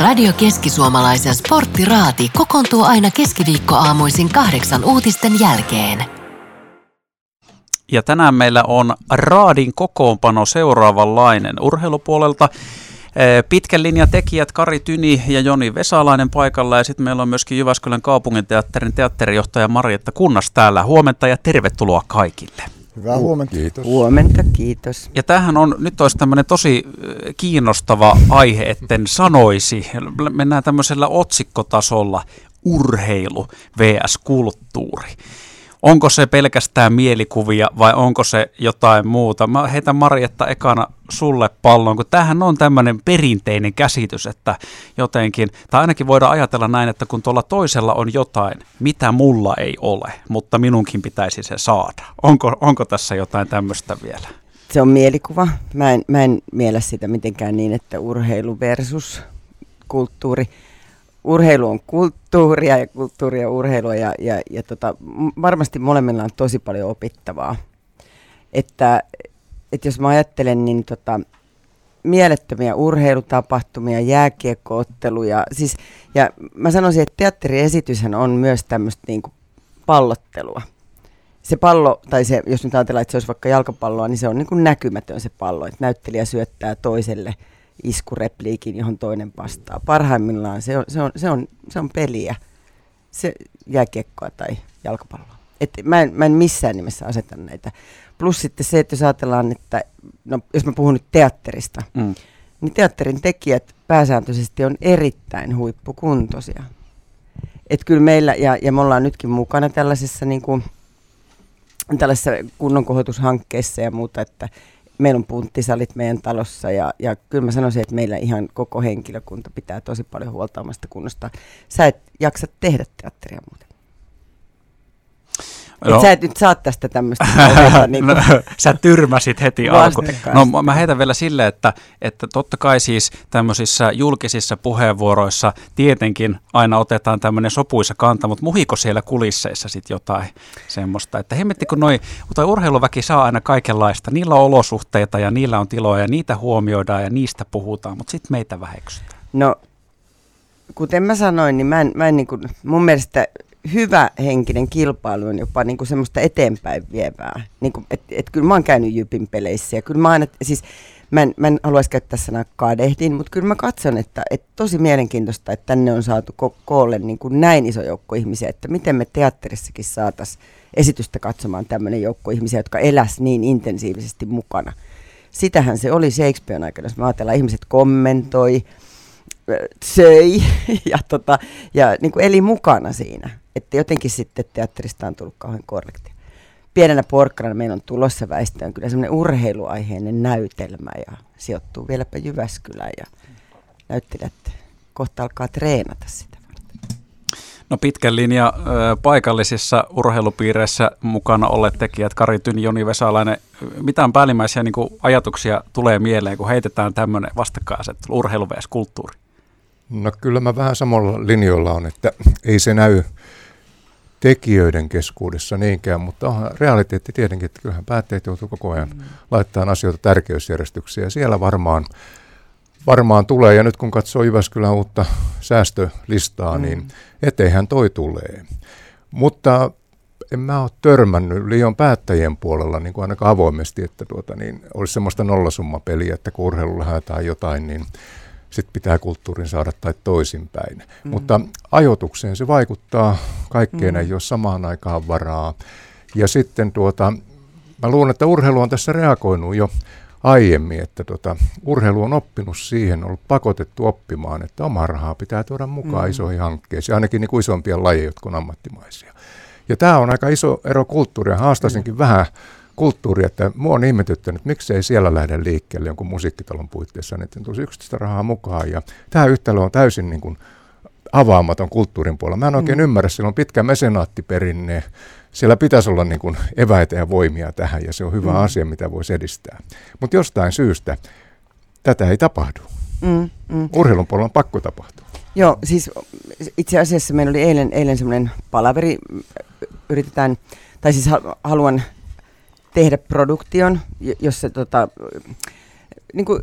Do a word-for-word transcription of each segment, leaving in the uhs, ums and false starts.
Radio Keski-Suomalaisen Sporttiraati kokoontuu aina keskiviikkoaamuisin kahdeksan uutisten jälkeen. Ja tänään meillä on raadin kokoonpano seuraavanlainen. Urheilupuolelta pitkän linjan tekijät Kari Tyni ja Joni Vesalainen paikalla, ja sitten meillä on myöskin Jyväskylän kaupunginteatterin teatterijohtaja Marjetta Kunnas täällä. Huomenta ja tervetuloa kaikille. Hyvää huomenta. Kiitos. Huomenta, kiitos. Ja tämähän on, nyt olisi tämmöinen tosi kiinnostava aihe, etten sanoisi. Mennään tämmöisellä otsikkotasolla urheilu versus kulttuuri. Onko se pelkästään mielikuvia vai onko se jotain muuta? Mä heitän Marjetta ekana sulle pallon, kun tämähän on tämmöinen perinteinen käsitys, että jotenkin, tai ainakin voidaan ajatella näin, että kun tuolla toisella on jotain, mitä mulla ei ole, mutta minunkin pitäisi se saada. Onko, onko tässä jotain tämmöistä vielä? Se on mielikuva. Mä en, mä en miele sitä mitenkään niin, että urheilu versus kulttuuri. Urheilu on kulttuuria ja kulttuuri on urheilua ja, ja, ja tota, varmasti molemmilla on tosi paljon opittavaa. Että, että jos mä ajattelen, niin tota, mielettömiä urheilutapahtumia, jääkiekko-otteluja. Siis, ja mä sanoisin, että teatteriesityshän on myös tämmöistä niin kuin pallottelua. Se pallo, tai se, jos nyt ajatellaan, että se olisi vaikka jalkapalloa, niin se on niin kuin näkymätön se pallo, että näyttelijä syöttää toiselle iskurepliikin, johon toinen vastaa. Parhaimmillaan se on, se on, se on, se on peliä, se jääkiekkoa tai jalkapalloa. Et mä, en, mä en missään nimessä aseta näitä. Plus sitten se, että jos ajatellaan, että no, jos mä puhun nyt teatterista, mm. niin teatterin tekijät pääsääntöisesti on erittäin huippukuntoisia. Et kyllä meillä, ja, ja me ollaan nytkin mukana tällaisessa, niin kuin, tällaisessa kunnonkohotushankkeessa ja muuta, että meillä on punttisalit meidän talossa ja, ja kyllä mä sanoisin, että meillä ihan koko henkilökunta pitää tosi paljon huolta omasta kunnosta. Sä et jaksa tehdä teatteria muuten. No. Et sä et nyt saa tästä tämmöistä. Niin no, sä tyrmäsit heti alkuun. No mä heitän vielä silleen, että, että totta kai siis tämmöisissä julkisissa puheenvuoroissa tietenkin aina otetaan tämmöinen sopuisa kanta, mutta muhiko siellä kulisseissa sitten jotain semmoista, että hemmetti kun noi, tai urheiluväki saa aina kaikenlaista, niillä on olosuhteita ja niillä on tiloja ja niitä huomioidaan ja niistä puhutaan, mutta sitten meitä väheksytään. No kuten mä sanoin, niin mä en, mä en niin kuin, mun mielestä hyvä henkinen kilpailu on jopa niinku semmoista eteenpäin vievää. Niinku, et, et kyllä mä oon käynyt Jypin peleissä ja kyllä mä aina, siis mä en, mä en haluaisi käyttää sanaa kadehdin, mutta kyllä mä katson, että et tosi mielenkiintoista, että tänne on saatu ko- koolle niinku näin iso joukko ihmisiä, että miten me teatterissakin saataisiin esitystä katsomaan tämmöinen joukko ihmisiä, jotka eläs niin intensiivisesti mukana. Sitähän se oli Shakespearen aikana, jos mä ajatellaan, ihmiset kommentoi, söi ja, tota, ja niinku eli mukana siinä. Että jotenkin sitten teatterista on tullut kauhean korrektia. Pienenä porkkarana meillä on tulossa väistöön kyllä semmoinen urheiluaiheinen näytelmä ja sijoittuu vieläpä Jyväskylään ja näyttelijät kohta alkaa treenata sitä. No pitkän linjan paikallisissa urheilupiireissä mukana olleet tekijät Kari Tyni, Joni Vesalainen. Mitään päällimmäisiä niin kuin ajatuksia tulee mieleen, kun heitetään tämmöinen vastakkainasettelu urheilu versus kulttuuri? No kyllä mä vähän samalla linjoilla on, että ei se näy tekijöiden keskuudessa niinkään, mutta onhan realiteetti tietenkin, että kyllähän päättäjät joutuu koko ajan mm. laittamaan asioita tärkeysjärjestyksiä. Siellä varmaan, varmaan tulee, ja nyt kun katsoo Jyväskylän uutta säästölistaa, mm. niin eteihän toi tulee. Mutta en mä ole törmännyt liian päättäjien puolella niin kuin ainakaan avoimesti, että tuota, niin olisi semmoista nollasummapeliä, että kun urheilulla haetaan jotain, niin sitten pitää kulttuurin saada tai toisinpäin. Mm. Mutta ajoitukseen se vaikuttaa, kaikkeen mm. ei ole samaan aikaan varaa. Ja sitten tuota, mä luulen, että urheilu on tässä reagoinut jo aiemmin, että tuota, urheilu on oppinut siihen, ollut pakotettu oppimaan, että omaa rahaa pitää tuoda mukaan mm. isoihin hankkeisiin, ainakin niin kuin isompia lajeja, jotka on ammattimaisia. Ja tämä on aika iso ero kulttuuria, haastaisinkin mm. vähän kulttuuri, että mua on ihmetyttänyt, miksei siellä lähde liikkeelle jonkun musiikkitalon puitteissa, niin tulisi yksityistä rahaa mukaan. Ja tämä yhtälö on täysin niin kuin avaamaton kulttuurin puolella. Mä en oikein mm. ymmärrä, siellä on pitkä mesenaattiperinne. Siellä pitäisi olla niin kuin eväitä ja voimia tähän, ja se on hyvä mm. asia, mitä voisi edistää. Mutta jostain syystä tätä ei tapahdu. Mm. Mm. Urheilun puolella on pakko tapahtua. Joo, siis itse asiassa meillä oli eilen, eilen semmoinen palaveri. Yritetään, tai siis haluan tehdä produktion, jossa tota, niin kuin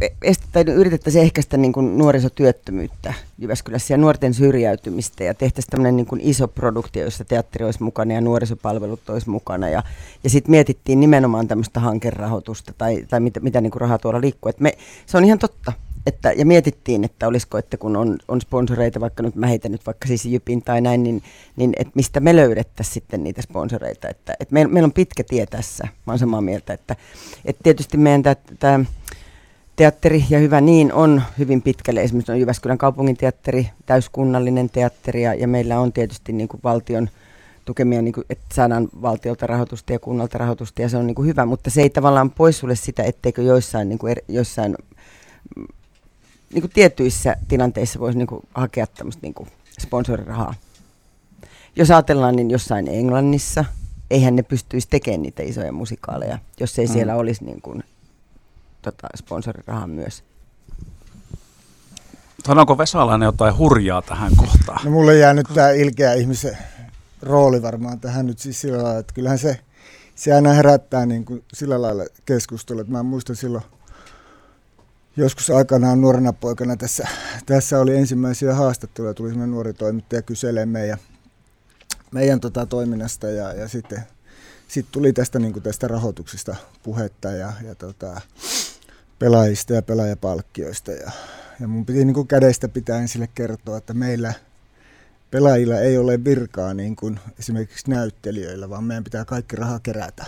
yritettäisiin ehkäistä niin kuin nuorisotyöttömyyttä Jyväskylässä ja nuorten syrjäytymistä ja tehtäisiin tämmöinen niin kuin iso produktio, jossa teatteri olisi mukana ja nuorisopalvelut olisi mukana. Ja, ja sitten mietittiin nimenomaan tämmöistä hankerahoitusta tai, tai mitä, mitä niin kuin rahaa tuolla liikkuu. Et me, se on ihan totta. Että, ja mietittiin, että olisiko, että kun on, on sponsoreita, vaikka nyt mä heitän nyt vaikka siis Jypin tai näin, niin, niin että mistä me löydettäisiin sitten niitä sponsoreita. Että, että meillä, meillä on pitkä tie tässä, mä oon samaa mieltä, että, että tietysti meidän tämä teatteri ja hyvä niin on hyvin pitkälle. Esimerkiksi on Jyväskylän kaupunginteatteri, täyskunnallinen teatteri ja, ja meillä on tietysti niin kuin valtion tukemia, niin kuin, että saadaan valtiolta rahoitusta ja kunnalta rahoitusta ja se on niin kuin hyvä, mutta se ei tavallaan pois sulle sitä, etteikö joissain, niin kuin, joissain niin kuin tietyissä tilanteissa voisi niin kuin hakea tämmöistä niin kuin sponsorirahaa. Jos ajatellaan, niin jossain Englannissa eihän ne pystyisi tekemään niitä isoja musikaaleja, jos ei mm. siellä olisi niin kuin, tota, sponsorirahaa myös. Sanoiko Vesalainen jotain hurjaa tähän kohtaan? No mulle jää nyt tämä ilkeä ihmisen rooli varmaan tähän nyt siis sillä lailla, että kyllähän se, se aina herättää niin kuin sillä lailla keskustelua. Mä muistan silloin, joskus aikanaan nuorena poikana tässä, tässä oli ensimmäisiä haastatteluja, tuli semmoinen nuori toimittaja kyselemään ja meidän tota toiminnasta ja, ja sitten sit tuli tästä, niin tästä rahoituksesta puhetta ja, ja tota, pelaajista ja pelaajapalkkioista ja, ja mun piti niin kädestä pitäen sille kertoa, että meillä pelaajilla ei ole virkaa niin kuin esimerkiksi näyttelijöillä, vaan meidän pitää kaikki raha kerätä.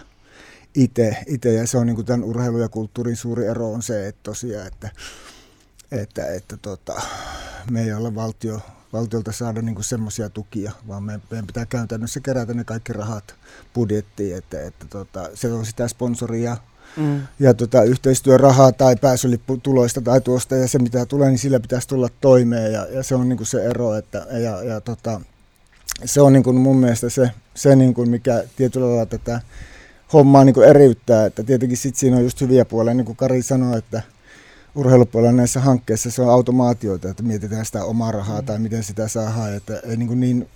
Ite, ite, ja se on niinku tämän urheilun ja kulttuurin suuri ero on se, että tosiaan, että, että, että tota, me ei olla valtio, valtiolta saada niinku semmoisia tukia, vaan meidän, meidän pitää käytännössä kerätä ne kaikki rahat budjettiin, että, että tota, se on sitä sponsoria mm. ja tota, yhteistyörahaa tai pääsylipputuloista tai tuosta, ja se mitä tulee, niin sillä pitäisi tulla toimeen, ja, ja se on niinku se ero, että, ja, ja tota, se on niinku mun mielestä se, se niinku, mikä tietyllä lailla tätä hommaa niin kuin eriyttää, että tietenkin sit siinä on just hyviä puolia, niin kuin Kari sanoi, että urheilupuolella näissä hankkeissa se on automaatioita, että mietitään sitä omaa rahaa mm. tai miten sitä saadaan, että ei niin, niin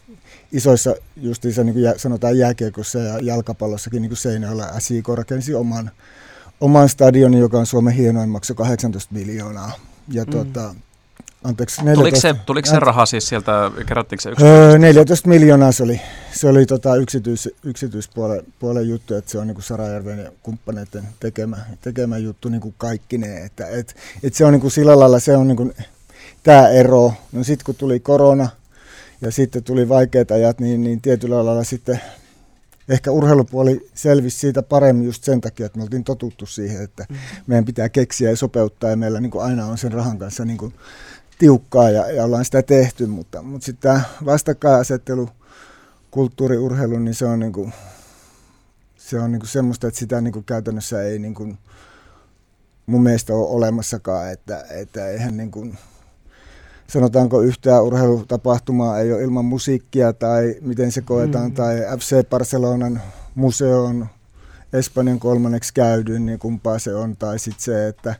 isoissa justiinsa, niin kuin sanotaan jääkiekossa ja jalkapallossakin, niin kuin Seinäjoella S J K rakensi oman, oman stadionin, joka on Suomen hienoin, maksoi kahdeksantoista miljoonaa ja mm. tuota anteeksi, neljätoista, tuliko, se, tuliko se raha siis sieltä, kerättiinkö se yksityisesti? neljätoista miljoonaa se oli, se oli tota yksityis, yksityispuolen juttu, että se on niinku Sarajärven ja kumppaneiden tekemä, tekemä juttu niinku kaikkineen. Että et, et se on niinku sillä lailla, se on niinku tämä ero. No sitten kun tuli korona ja sitten tuli vaikeat ajat, niin, niin tietyllä lailla sitten ehkä urheilupuoli selvisi siitä paremmin just sen takia, että me oltiin totuttu siihen, että mm. meidän pitää keksiä ja sopeuttaa ja meillä niinku aina on sen rahan kanssa niinku tiukkaa ja, ja ollaan sitä tehty, mutta, mutta sitten tämä vastakkainasettelu, kulttuuriurheilu, niin se on, niinku, se on niinku semmoista, että sitä niinku käytännössä ei niinku mun mielestä ole olemassakaan, että, että eihän niinku, sanotaanko yhtään urheilutapahtumaa ei ole ilman musiikkia tai miten se koetaan, mm-hmm. tai F C Barcelonan museon Espanjan kolmanneksi käydyn, niin kumpaa se on, tai sitten se, että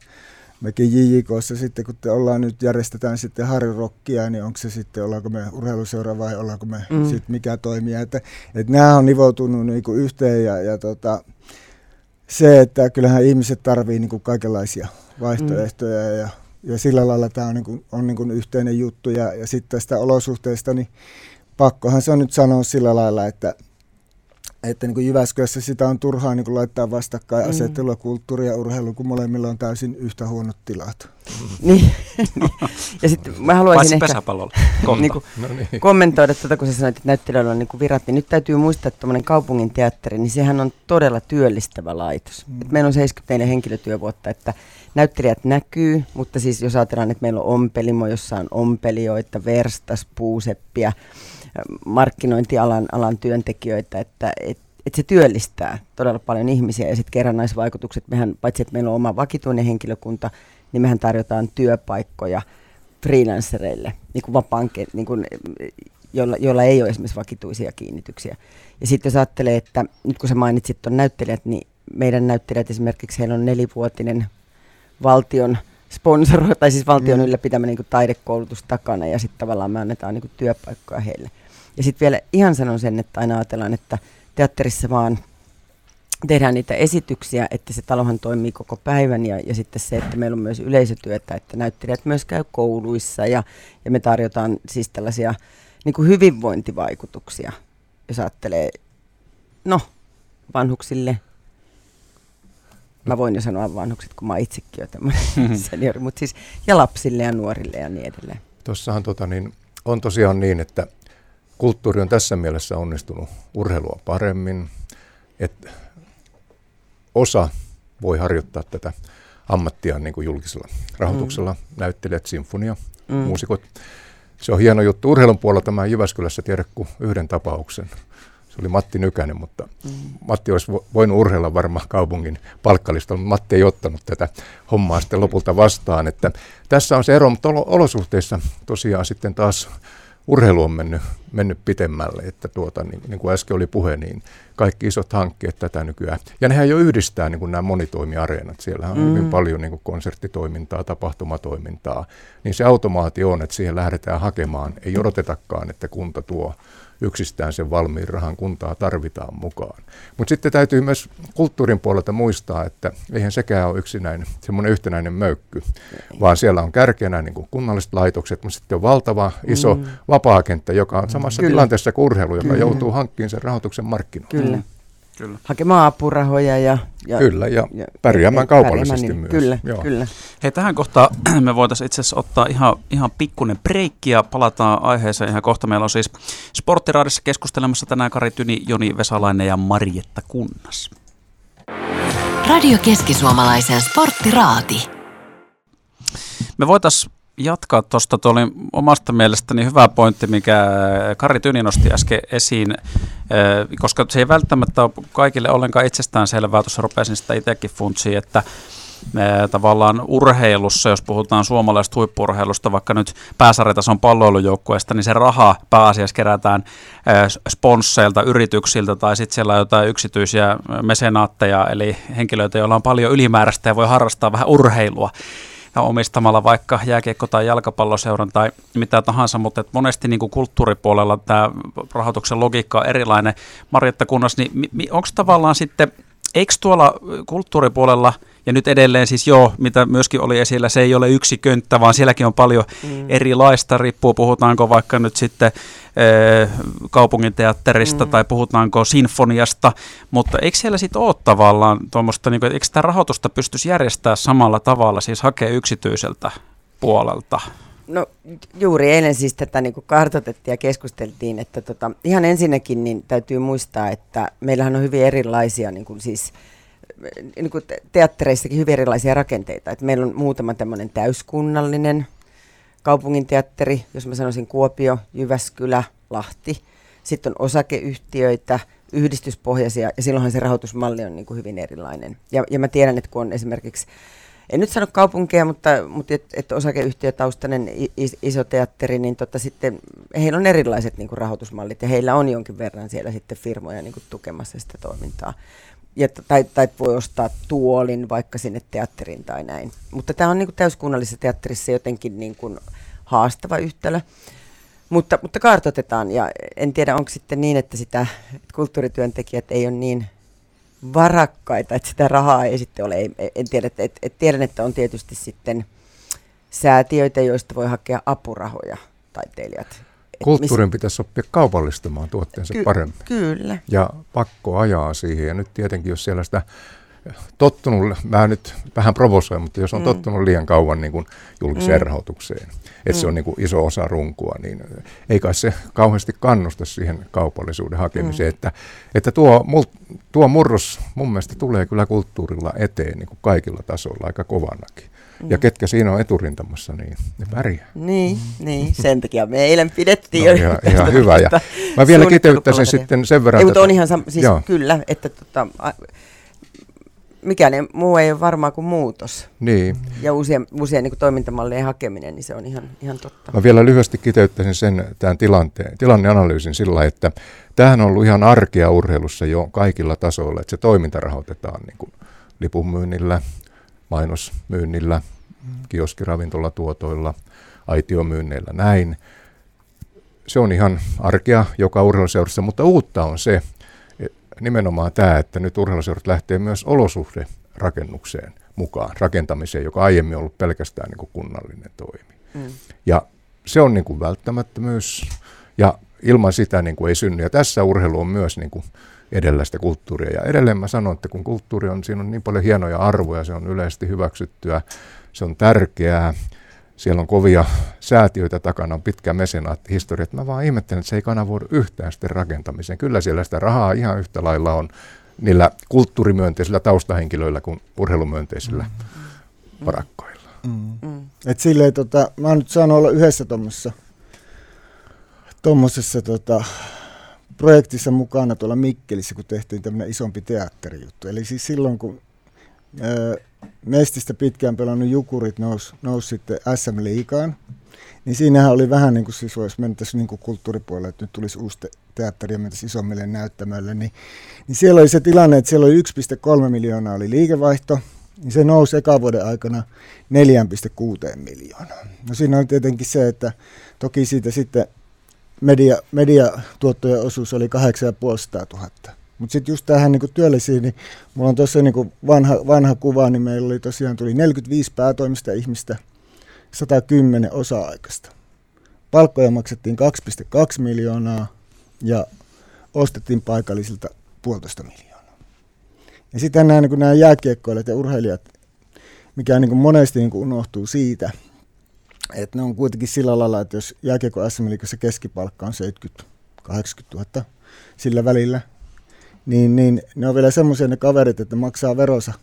mekin J J K:ssa sitten, kun te ollaan nyt, järjestetään sitten harjurokkia, niin onko se sitten, ollaanko me urheiluseura vai ollaanko me mm. sitten mikä toimija. Että, että nämä on nivoutunut niinku yhteen ja, ja tota, se, että kyllähän ihmiset tarvitsee niinku kaikenlaisia vaihtoehtoja mm. ja, ja sillä lailla tämä on, niinku, on niinku yhteinen juttu. Ja, ja sitten tästä olosuhteista, niin pakkohan se on nyt sanoa sillä lailla, että että niin Jyväskylässä sitä on turhaa niin laittaa vastakkain mm. asettelua, kulttuuria ja urheilua, kun molemmilla on täysin yhtä huonot tilat. Niin. Ja sitten mä haluaisin ehkä pesäpallolla niin kuin, no niin. kommentoida tuota, kun sä sanoit, että näyttelijöillä on niin virat, niin nyt täytyy muistaa, että tuommoinen kaupunginteatteri, niin sehän on todella työllistävä laitos. Mm. Et meillä on seitsemänkymmentä henkilötyövuotta, että näyttelijät näkyy, mutta siis jos ajatellaan, että meillä on ompelimo, jossa on ompelijoita, verstas, puuseppiä, markkinointialan alan työntekijöitä, että et, et se työllistää todella paljon ihmisiä ja sitten kerrannaisvaikutukset, mehän, paitsi että meillä on oma vakituinen henkilökunta, niin mehän tarjotaan työpaikkoja freelancereille, niin kuin vapaan, niin kuin, jolla, jolla ei ole esimerkiksi vakituisia kiinnityksiä. Ja sitten jos ajattelee, että nyt kun sä mainitsit tuon näyttelijät, niin meidän näyttelijät esimerkiksi, heillä on nelivuotinen valtion sponsoro, tai siis valtion mm. ylläpitämä niin kuin taidekoulutus takana ja sitten tavallaan me annetaan niin kuin työpaikkoja heille. Ja sitten vielä ihan sanon sen, että aina ajatellaan, että teatterissa vaan tehdään niitä esityksiä, että se talohan toimii koko päivän ja, ja sitten se, että meillä on myös yleisötyötä, että näyttelijät myös käy kouluissa ja, ja me tarjotaan siis tällaisia niin kuin hyvinvointivaikutuksia, jos ajattelee, no, vanhuksille. Mä voin jo sanoa vanhukset, kun mä oon itsekin jo tämmöinen seniori, mutta siis ja lapsille ja nuorille ja niin edelleen. Tuossahan tota, niin, on tosiaan niin, että kulttuuri on tässä mielessä onnistunut urheilua paremmin, että osa voi harjoittaa tätä ammattia niin kuin julkisella rahoituksella, mm. näyttelijät, sinfonia, mm. muusikot. Se on hieno juttu. Urheilun puolella mä en Jyväskylässä tiedä kuin yhden tapauksen. Se oli Matti Nykänen, mutta mm. Matti olisi voinut urheilla varmaan kaupungin palkkalistalla, mutta Matti ei ottanut tätä hommaa sitten lopulta vastaan. Että tässä on se ero, mutta olosuhteissa tosiaan sitten taas urheilu on mennyt, mennyt pitemmälle, että tuota, niin, niin kuin äsken oli puhe, niin kaikki isot hankkeet tätä nykyään. Ja nehän jo yhdistää niin kuin nämä monitoimiareenat, siellä on mm. hyvin paljon niin kuin konserttitoimintaa, tapahtumatoimintaa, niin se automaatio on, että siihen lähdetään hakemaan, ei odotetakaan, että kunta tuo yksistään sen valmiin rahan, kuntaa tarvitaan mukaan. Mutta sitten täytyy myös kulttuurin puolelta muistaa, että eihän sekään ole yksinäinen, semmoinen yhtenäinen möykky, vaan siellä on kärkeänä niin kuin kunnalliset laitokset, mutta sitten on valtava iso mm. vapaakenttä, joka on samassa Kyllä. tilanteessa kuin urheilu, joka Kyllä. joutuu hankkiin sen rahoituksen markkinoille. Kyllä. Kyllä. Hakemaan apurahoja ja, ja, kyllä, ja, ja pärjäämään kaupallisesti pärjäämään, myös. Kyllä, Joo. kyllä. Hei, tähän kohtaan me voitaisiin itse asiassa ottaa ihan, ihan pikkuinen breikki ja palataan aiheeseen ihan kohta. Meillä on siis Sporttiraadissa keskustelemassa tänään Kari Tyni, Joni Vesalainen ja Marjetta Kunnas. Radio Keski-Suomalaisen Sporttiraati. Me voitaisiin jatkaa tuosta, tuo oli omasta mielestäni hyvä pointti, mikä Kari Tyni nosti äsken esiin, koska se ei välttämättä ole kaikille ollenkaan itsestäänselvää, tuossa rupesin sitä itsekin funtsiin, että tavallaan urheilussa, jos puhutaan suomalaisesta huippu-urheilusta, vaikka nyt pääsarjatason palloilujoukkueesta, niin se raha pääasiassa kerätään sponsseilta, yrityksiltä tai sitten siellä on jotain yksityisiä mesenaatteja, eli henkilöitä, joilla on paljon ylimääräistä ja voi harrastaa vähän urheilua omistamalla vaikka jääkiekko- tai jalkapalloseuran tai mitä tahansa, mutta et monesti niin kuin kulttuuripuolella tämä rahoituksen logiikka on erilainen. Marjetta Kunnas, niin mi- mi- onko tavallaan sitten, eikö tuolla kulttuuripuolella, ja nyt edelleen siis joo, mitä myöskin oli esillä, se ei ole yksi könttä, vaan sielläkin on paljon mm. erilaista, riippuu puhutaanko vaikka nyt sitten e- kaupunginteatterista mm. tai puhutaanko sinfoniasta, mutta eikö siellä sitten ole tavallaan tuommoista, niin eikö sitä rahoitusta pystyisi järjestämään samalla tavalla, siis hakea yksityiseltä puolelta? No juuri eilen siis tätä niin kuin kartoitettiin ja keskusteltiin, että tota, ihan ensinnäkin niin täytyy muistaa, että meillähän on hyvin erilaisia niin kuin siis niin kuin teattereissakin hyvin erilaisia rakenteita. Et meillä on muutama tämmöinen täyskunnallinen kaupunginteatteri, jos mä sanoisin Kuopio, Jyväskylä, Lahti. Sitten on osakeyhtiöitä, yhdistyspohjaisia, ja silloinhan se rahoitusmalli on niin kuin hyvin erilainen. Ja, ja mä tiedän, että kun on esimerkiksi, en nyt sano kaupunkeja, mutta, mutta et, et osakeyhtiötaustainen is, iso teatteri, niin tota sitten heillä on erilaiset niin kuin rahoitusmallit, ja heillä on jonkin verran siellä sitten firmoja niin kuin tukemassa sitä toimintaa. Ja, tai, tai voi ostaa tuolin vaikka sinne teatteriin tai näin. Mutta tämä on niin kuin täyskunnallisessa teatterissa jotenkin niin kuin haastava yhtälö. Mutta, mutta kartoitetaan, ja en tiedä, onko sitten niin, että sitä että kulttuurityöntekijät ei ole niin varakkaita, että sitä rahaa ei sitten ole. Ei, en tiedä, että, että, että tiedän, että on tietysti sitten säätiöitä, joista voi hakea apurahoja taiteilijat. Kulttuurin pitäisi sopia kaupallistamaan tuotteensa Ky- paremmin. Kyllä. Ja pakko ajaa siihen. Ja nyt tietenkin, jos siellä sitä tottunut, mä nyt vähän provosoin, mutta jos on mm. tottunut liian kauan niin kuin julkiseen mm. rahoitukseen, että mm. se on niin kuin iso osa runkoa, niin ei kai se kauheasti kannusta siihen kaupallisuuden hakemiseen. Mm. Että, että tuo, tuo murros mun mielestä tulee kyllä kulttuurilla eteen niin kuin kaikilla tasoilla aika kovannakin. Ja ketkä siinä on eturintamassa, niin ne pärjää. Niin, niin, sen takia me eilen pidettiin no, jo. Ihan, ihan hyvä. Ja mä vielä kiteyttäisin sitten sen verran. Ei, mutta on ihan sam- siis kyllä, että tota, a- mikään ei, muu ei ole varmaa kuin muutos. Niin. Ja uusien, uusien niin kuin toimintamallien hakeminen, niin se on ihan, ihan totta. Mä vielä lyhyesti kiteyttäisin sen tämän tilanteen, tilanneanalyysin sillä, että tämähän on ollut ihan arkea urheilussa jo kaikilla tasoilla, että se toiminta rahoitetaan niin kuin lipunmyynnillä, mainosmyynnillä, kioskiravintolatuotoilla, aitiomyynneillä, näin. Se on ihan arkea joka urheiluseurassa, mutta uutta on se, nimenomaan tämä, että nyt urheiluseurat lähtee myös olosuhderakennukseen mukaan, rakentamiseen, joka aiemmin on ollut pelkästään niin kuin kunnallinen toimi. Mm. Ja se on niin kuin välttämättömyys, ja ilman sitä niin kuin ei synny. Ja tässä urheilu on myös niin kuin edellä sitä kulttuuria. Ja edelleen mä sanon, että kun kulttuuri on, siinä on niin paljon hienoja arvoja, se on yleisesti hyväksyttyä, se on tärkeää. Siellä on kovia säätiöitä takana, on pitkä mesenaattihistoria. Mä vaan ihmettelen, että se ei kanavoidu yhtään sitten rakentamiseen. Kyllä siellä sitä rahaa ihan yhtä lailla on niillä kulttuurimyönteisillä taustahenkilöillä kuin urheilumyönteisillä mm. varakkoilla. Mm. Mm. Et silleen, tota, mä oon nyt saanut olla yhdessä tuommoisessa tuommoisessa tota, projektissa mukana tuolla Mikkelissä, kun tehtiin tämmöinen isompi teatterijuttu. Eli siis silloin, kun öö, Mestistä pitkään pelannut Jukurit nousi nous sitten S M-liigaan, niin siinähän oli vähän niin kuin siis, jos mentäisiin niin kuin kulttuuripuolelle, että nyt tulisi uusi te- teatteri ja mentäisiin isommille näyttämölle, niin, niin siellä oli se tilanne, että siellä oli yksi pilkku kolme miljoonaa oli liikevaihto, niin se nousi ekan vuoden aikana neljä pilkku kuusi miljoonaa. No siinä oli tietenkin se, että toki siitä sitten media, mediatuottojen osuus oli kahdeksan pilkku viisi tuhatta. Mutta sitten just tähän niinku työllisiin, niin mulla on tuossa niinku vanha, vanha kuva, niin meillä oli tosiaan tuli neljäkymmentäviisi päätoimista ihmistä, sata kymmenen osa-aikaista. Palkkoja maksettiin kaksi pilkku kaksi miljoonaa ja ostettiin paikallisilta puolitoista miljoonaa. Ja sitten nämä niinku jääkiekkoilijat ja urheilijat, mikä niinku monesti niinku unohtuu siitä, että ne on kuitenkin sillä lailla, että jos jääkiekko S M-liigassa keskipalkka on seitsemänkymmentä kahdeksankymmentätuhatta sillä välillä, Niin, niin ne on vielä semmoisia ne kaverit, että ne maksaa veronsa,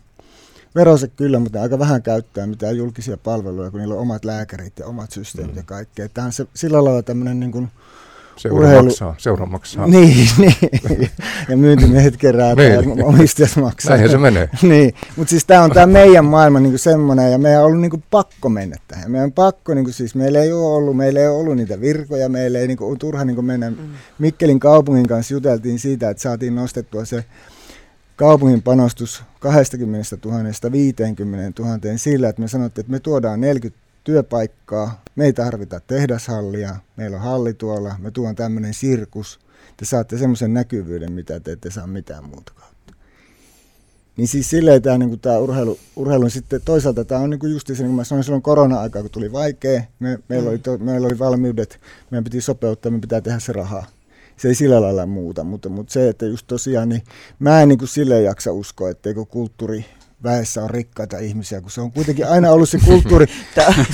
veronsa kyllä, mutta ne aika vähän käyttää mitään julkisia palveluja, kun niillä on omat lääkärit ja omat systeemit mm. ja kaikkea. Tämähän se sillä lailla tämmöinen niin kuin seura urheilu... maksaa, seura maksaa. Niin, niin. Ja myyntimiehet kerää tai omistajat maksaa. Näinhän se menee. Niin, mutta siis tämä on tämä meidän maailma niin kuin semmoinen, ja meidän on ollut niin kuin pakko mennä tähän. Meidän on pakko, niin kuin siis meillä ei ole ollut, meillä ei ole ollut niitä virkoja, meillä ei niin kuin, turha niin kuin mennä. Mm. Mikkelin kaupungin kanssa juteltiin siitä, että saatiin nostettua se kaupungin panostus kaksikymmentätuhatta viiteenkymmeneentuhanteen sillä, että me sanottiin, että me tuodaan neljäkymmentä työpaikkaa, me ei tarvita tehdashallia, meillä on halli tuolla, me tuon tämmöinen sirkus, te saatte semmoisen näkyvyyden, mitä te ette saa mitään muuta kautta. Niin siis silleen tämä niinku urheilu, urheilun sitten toisaalta, tämä on niinku justi se, niin kuin mä sanoin silloin korona-aikaa, kun tuli vaikea, me, meillä, oli to, meillä oli valmiudet, meidän piti sopeuttaa, me pitää tehdä se rahaa. Se ei sillä lailla muuta, mutta, mutta se, että just tosiaan, niin mä en niinku silleen jaksa uskoa, etteikö kulttuuri väessä on rikkaita ihmisiä, kun se on kuitenkin aina ollut se kulttuuri.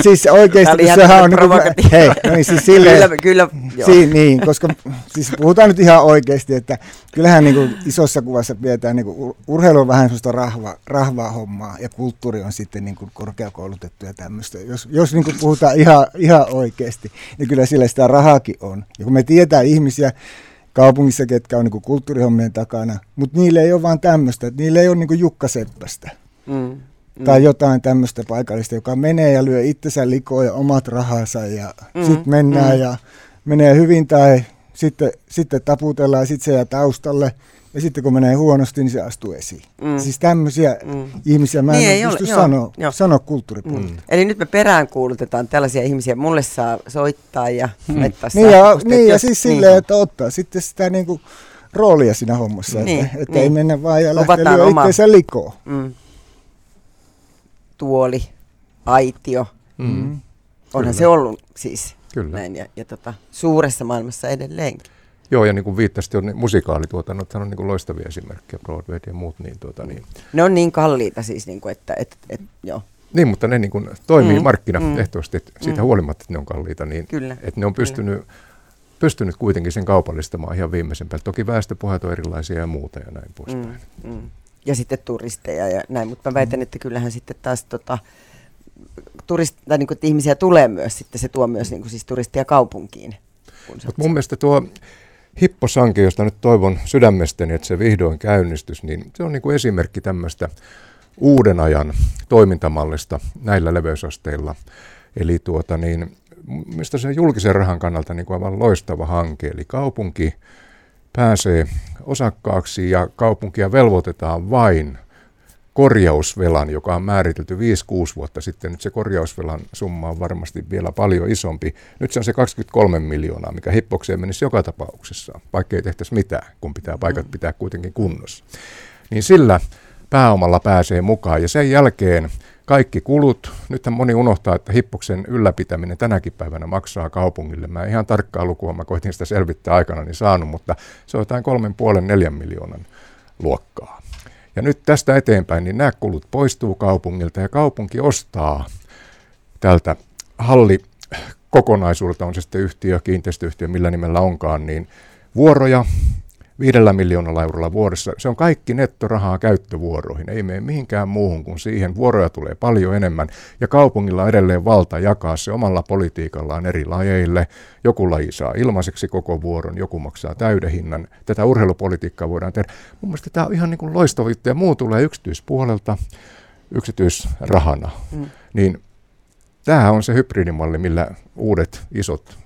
Siis oikeasti, kun sehän on... Niin kuin, hei, no niin, siis silleen, kyllä, kyllä, si, niin, koska siis puhutaan nyt ihan oikeasti, että kyllähän niin kuin isossa kuvassa pidetään, niin kuin urheilu on vähän sellaista rahvaa, rahvaa hommaa, ja kulttuuri on sitten niin kuin korkeakoulutettu ja tämmöistä. Jos, jos niin kuin puhutaan ihan, ihan oikeasti, niin kyllä sillä sitä rahaakin on. Ja kun me tietää ihmisiä kaupungissa, ketkä on niin kuin kulttuurihommien takana, mutta niillä ei ole vaan tämmöistä, että niillä ei ole niin kuin Jukka Seppästä. Mm, mm. Tai jotain tämmöistä paikallista, joka menee ja lyö itsensä likoon ja omat rahansa ja mm, sitten mennään mm. ja menee hyvin tai sitten, sitten taputellaan ja sitten se jää taustalle ja sitten kun menee huonosti, niin se astuu esiin. Mm. Siis tämmöisiä mm. ihmisiä mä en niin pysty sanoa sano kulttuuripuolelta. Mm. Eli nyt me peräänkuulutetaan tällaisia ihmisiä, mulle saa soittaa ja laittaa mm. niin, ja, niin ja siis niin. Silleen, että ottaa sitten sitä niinku roolia siinä hommassa, niin, että, niin. Että ei mennä vaan ja lähteä lyö itsensä likoon. Mm. Tuoli, aitio, mm. onhan Kyllä. se ollut siis Kyllä. näin ja, ja tota, suuressa maailmassa edelleenkin. Joo, ja niin kuin viittasit, on, niin musikaalituotannothan on niin kuin loistavia esimerkkejä, Broadway ja muut. Niin, tuota, niin. Ne on niin kalliita siis, niin kuin, että et, et, joo. Niin, mutta ne niin kuin toimii mm. markkinaehtoisesti, mm. siitä huolimatta, että ne on kalliita, niin että ne on pystynyt, pystynyt kuitenkin sen kaupallistamaan ihan viimeisen päälle. Toki väestöpohjat on erilaisia ja muuta ja näin poispäin. Mm. Mm. Ja sitten turisteja ja näin, mutta mä väitän, että kyllähän sitten taas tota, turist, tai niin kuin, että ihmisiä tulee myös, sitten se tuo myös niin kuin, siis turisteja kaupunkiin. Mut mun mielestä tuo Hippos-hanke, josta nyt toivon sydämestäni, että se vihdoin käynnistys, niin se on niin kuin esimerkki tämmöistä uuden ajan toimintamallista näillä leveysasteilla. Eli tuota niin, mistä se julkisen rahan kannalta niin kuin aivan loistava hanke, eli kaupunki pääsee osakkaaksi ja kaupunkia velvoitetaan vain korjausvelan, joka on määritelty viisi kuusi vuotta sitten. Nyt se korjausvelan summa on varmasti vielä paljon isompi. Nyt se on se kaksikymmentäkolme miljoonaa, mikä Hippokseen menisi joka tapauksessa, vaikka ei tehtäisi mitään, kun pitää paikat pitää kuitenkin kunnossa. Niin sillä pääomalla pääsee mukaan ja sen jälkeen kaikki kulut. Nythän moni unohtaa, että Hippoksen ylläpitäminen tänäkin päivänä maksaa kaupungille. Mä en ihan tarkkaa lukua, mä koitin sitä selvittää aikana, niin saanut, mutta se on jotain kolmen puolen neljän miljoonan luokkaa. Ja nyt tästä eteenpäin, niin nämä kulut poistuu kaupungilta ja kaupunki ostaa tältä hallikokonaisuudelta, on se sitten yhtiö, kiinteistöyhtiö, millä nimellä onkaan, niin vuoroja viidellä miljoonalla eurolla vuodessa. Se on kaikki nettorahaa käyttövuoroihin, ei mene mihinkään muuhun kuin siihen. Vuoroja tulee paljon enemmän ja kaupungilla on edelleen valta jakaa se omalla politiikallaan eri lajeille. Joku laji saa ilmaiseksi koko vuoron, joku maksaa täydehinnan. Tätä urheilupolitiikkaa voidaan tehdä. Mun mielestä tämä on ihan niin kuin loistava juttu ja muu tulee yksityispuolelta yksityisrahana. Mm. Niin tämähän on se hybridimalli, millä uudet isot,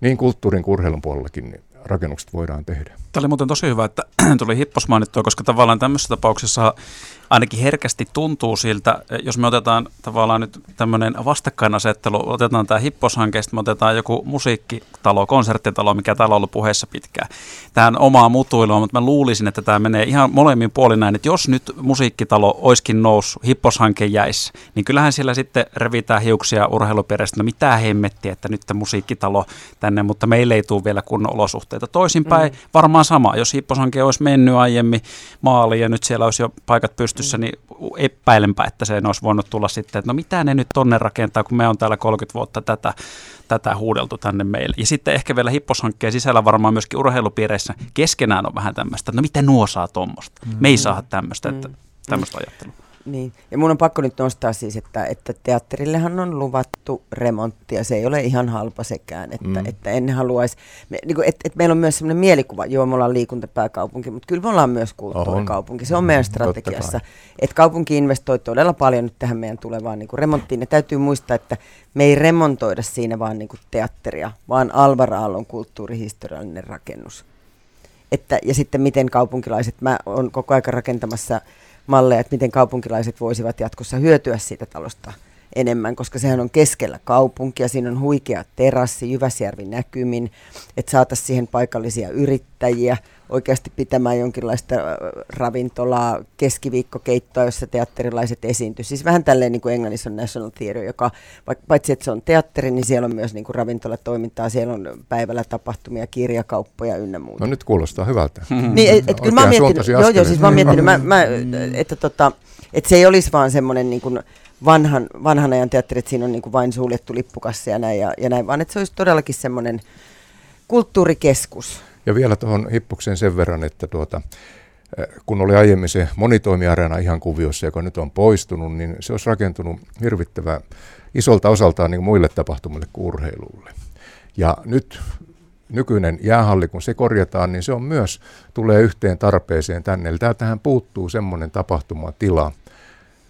niin kulttuurin kuin urheilun puolellakin, niin rakennukset voidaan tehdä. Tämä oli muuten tosi hyvä, että tuli Hippos mainittua, koska tavallaan tämmöisessä tapauksessa ainakin herkästi tuntuu siltä, jos me otetaan tavallaan nyt tämmöinen vastakkainasettelu, otetaan tämä Hippos-hanke, ja sitten me otetaan joku musiikkitalo, konserttitalo, mikä täällä on ollut puheessa pitkään. Tämä on omaa mutuilua, mutta mä luulisin, että tämä menee ihan molemmin puolin näin, että jos nyt musiikkitalo olisikin noussut, Hippos-hanke jäisi, niin kyllähän siellä sitten revitään hiuksia urheilupiireistä, no mitä hemmettiä, että nyt tämä musiikkitalo tänne, mutta meille ei tule vielä kunnon olosuhteita. Toisinpäin mm. varmaan sama, jos Hippos-hanke olisi mennyt aiemmin maaliin ja nyt siellä olisi jo paikat pystynyt, niin epäilenpä, että se olisi voinut tulla sitten, että no mitä ne nyt tonne rakentaa, kun me on täällä kolmekymmentä vuotta tätä, tätä huudeltu tänne meille. Ja sitten ehkä vielä Hippos-hankkeen sisällä varmaan myöskin urheilupiireissä keskenään on vähän tämmöistä, että no mitä nuo saa tuommoista, me ei saada tämmöistä, että tämmöistä ajattelua. Niin, ja mun on pakko nyt nostaa siis, että, että teatterillehan on luvattu remontti ja se ei ole ihan halpa sekään, että, mm. että en haluaisi, me, niin kuin, että, että meillä on myös sellainen mielikuva, joo me ollaan liikuntapääkaupunki, mutta kyllä me ollaan myös kulttuurikaupunki, se on meidän strategiassa, että kaupunki investoi todella paljon nyt tähän meidän tulevaan niin kuin remonttiin ja täytyy muistaa, että me ei remontoida siinä vaan niin kuin teatteria, vaan Alvar Aallon kulttuurihistoriallinen rakennus. Että, ja sitten miten kaupunkilaiset, mä oon koko ajan rakentamassa malleja, että miten kaupunkilaiset voisivat jatkossa hyötyä siitä talosta enemmän, koska sehän on keskellä kaupunkia, siinä on huikea terassi, Jyväsjärvi näkymin, että saataisiin siihen paikallisia yrittäjiä oikeasti pitämään jonkinlaista ravintolaa, keskiviikkokeittoa, jossa teatterilaiset esiintyvät. Siis vähän tälleen niin kuin Englannissa on National Theatre, joka paitsi että se on teatteri, niin siellä on myös niin kuin ravintolatoimintaa, siellä on päivällä tapahtumia, kirjakauppoja ynnä muuta. No nyt kuulostaa hyvältä. Mm-hmm. Niin, et, et, kyllä mä oon miettinyt, joo, joo, siis mä oon miettinyt mä, mä, että, tota, että se ei olisi vaan semmoinen niin kuin vanhan, vanhan ajan teatteri, että siinä on niin kuin vain suljettu lippukassa ja näin, ja, ja näin, vaan että se olisi todellakin semmoinen kulttuurikeskus. Ja vielä tuohon Hippokseen sen verran, että tuota, kun oli aiemmin se monitoimiareena ihan kuviossa, joka nyt on poistunut, niin se olisi rakentunut hirvittävän isolta osaltaan niin muille tapahtumille kuin urheilulle. Ja nyt nykyinen jäähalli, kun se korjataan, niin se on myös, tulee yhteen tarpeeseen tänne. Eli tähän puuttuu semmoinen tapahtumatila,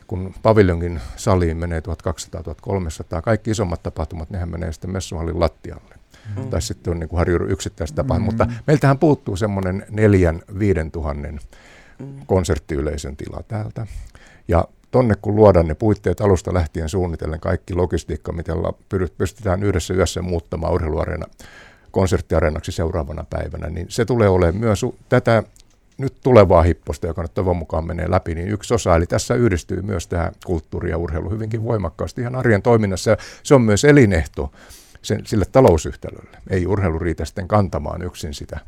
kun paviljongin saliin menee tuhatkaksisataa tuhatkolmesataa, kaikki isommat tapahtumat, nehän menee sitten messuhallin lattialle. Mm. Tai sitten on niin kuin harjuudu yksittäistä tapaa, mm. mutta meiltähän puuttuu semmoinen neljän, viiden tuhannen konserttiyleisön tila täältä. Ja tonne kun luodaan ne puitteet alusta lähtien suunnitellen, kaikki logistiikka, miten pystytään yhdessä yössä muuttamaan urheiluareena konserttiareenaksi seuraavana päivänä, niin se tulee olemaan myös tätä nyt tulevaa Hipposta, joka nyt toivon mukaan menee läpi, niin yksi osa. Eli tässä yhdistyy myös tämä kulttuuri ja urheilu hyvinkin voimakkaasti ihan arjen toiminnassa. Se on myös elinehto sen, sille talousyhtälölle. Ei urheilu riitä sitten kantamaan yksin sitä,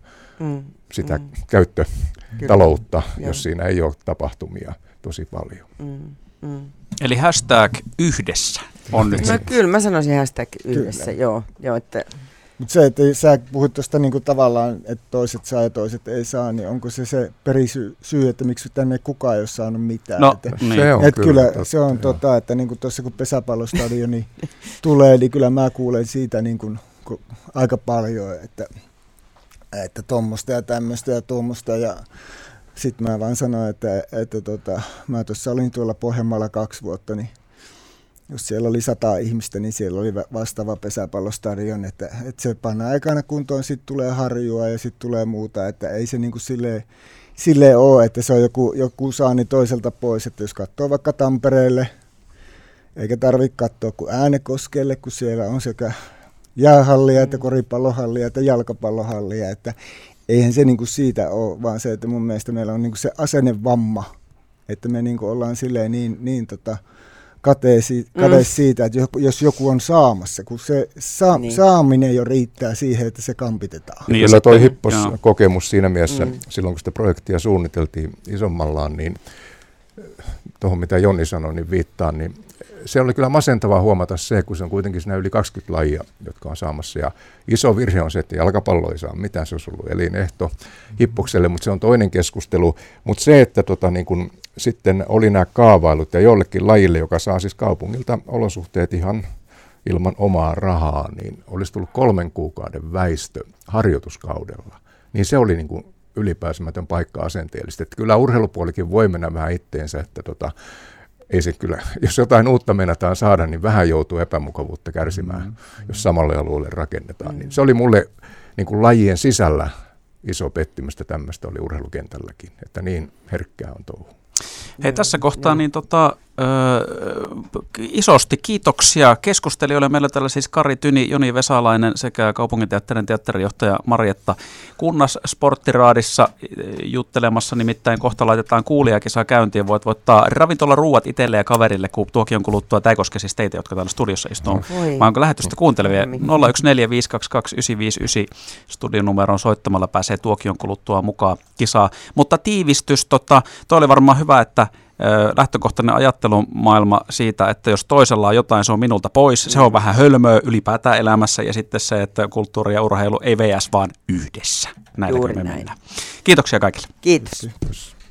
mm, sitä mm. käyttötaloutta, kyllä, jos siinä ei ole tapahtumia tosi paljon. Mm, mm. Eli hashtag yhdessä on nyt. No, kyllä, mä sanoisin hashtag yhdessä. Kyllä. Joo, joo, että mutta se, että sä puhut tuosta niinku tavallaan, että toiset saa ja toiset ei saa, niin onko se se perisyy, että miksi tänne kukaan ei ole saanut mitään? No, että, niin. se on että kyllä. Totta, se on tota, että niinku tuossa kun pesäpallostadioni tulee, niin kyllä mä kuulen siitä niinku aika paljon, että, että tuommoista ja tämmöistä ja tuommoista. Ja sitten mä vaan sanoin, että, että tota, mä tuossa olin tuolla Pohjanmaalla kaksi vuotta, niin jos siellä oli sata ihmistä, niin siellä oli vastaava pesäpallostadion, että, että se pannaan aikana kuntoon, sitten tulee harjua ja sitten tulee muuta, että ei se niin kuin silleen silleen ole, että se on joku, joku saani toiselta pois, että jos katsoo vaikka Tampereelle, eikä tarvitse katsoa kuin Äänekoskelle, kun siellä on sekä jäähallia, että koripallohallia, että jalkapallohallia, että eihän se niinku siitä ole, vaan se, että mun mielestä meillä on niinku se asennevamma, että me niinku ollaan silleen niin, niin tota, katees mm. siitä, että jos joku on saamassa, kun se sa- niin. saaminen jo riittää siihen, että se kampitetaan. Niin, kyllä toi Hippos kokemus siinä mielessä, mm. silloin kun sitä projektia suunniteltiin isommallaan, niin tuohon mitä Joni sanoi, niin viittaan, niin se oli kyllä masentavaa huomata se, kun se on kuitenkin siinä yli kaksikymmentä lajia, jotka on saamassa. Ja iso virhe on se, että jalkapallo ei saa mitään, se olisi ollut elinehto Hippokselle, mutta se on toinen keskustelu. Mutta se, että tota, niin kun sitten oli nämä kaavailut ja jollekin lajille, joka saa siis kaupungilta olosuhteet ihan ilman omaa rahaa, niin olisi tullut kolmen kuukauden väistö harjoituskaudella. Niin se oli niin kuin ylipääsemätön paikka asenteellisesti. Että kyllä urheilupuolikin voi mennä vähän itteensä, että tota, ei se kyllä, jos jotain uutta meinataan saada, niin vähän joutuu epämukavuutta kärsimään, mm-hmm. jos samalle alueelle rakennetaan. Mm-hmm. Niin se oli mulle niin kuin lajien sisällä iso pettymys, että tämmöistä oli urheilukentälläkin, että niin herkkää on touhu. Hei, tässä kohtaa niin tota, ö, isosti kiitoksia keskustelijoille. Meillä täällä siis Kari Tyni, Joni Vesalainen sekä kaupunginteatterin teatterijohtaja Marjetta Kunnas Sporttiraadissa juttelemassa. Nimittäin kohta laitetaan kuulijakisa käyntiin. Voit voittaa ravintolaruuat itselle ja kaverille, kun tuokion kuluttua. Tämä ei koske siis teitä, jotka täällä studiossa istuu. Vai onko lähetystä kuuntelevia? nolla yksi neljä viisi kaksi kaksi yhdeksän viisi yhdeksän studionumeroon soittamalla pääsee tuokion kuluttua mukaan kisaa. Mutta tiivistys, tota, toi oli varmaan hyvä, että lähtökohtainen ajattelumaailma siitä, että jos toisella on jotain, se on minulta pois. Se on vähän hölmöä ylipäätään elämässä ja sitten se, että kulttuuri ja urheilu ei vs vaan yhdessä. Näilläkö me mennään. Kiitoksia kaikille. Kiitos. Kiitos.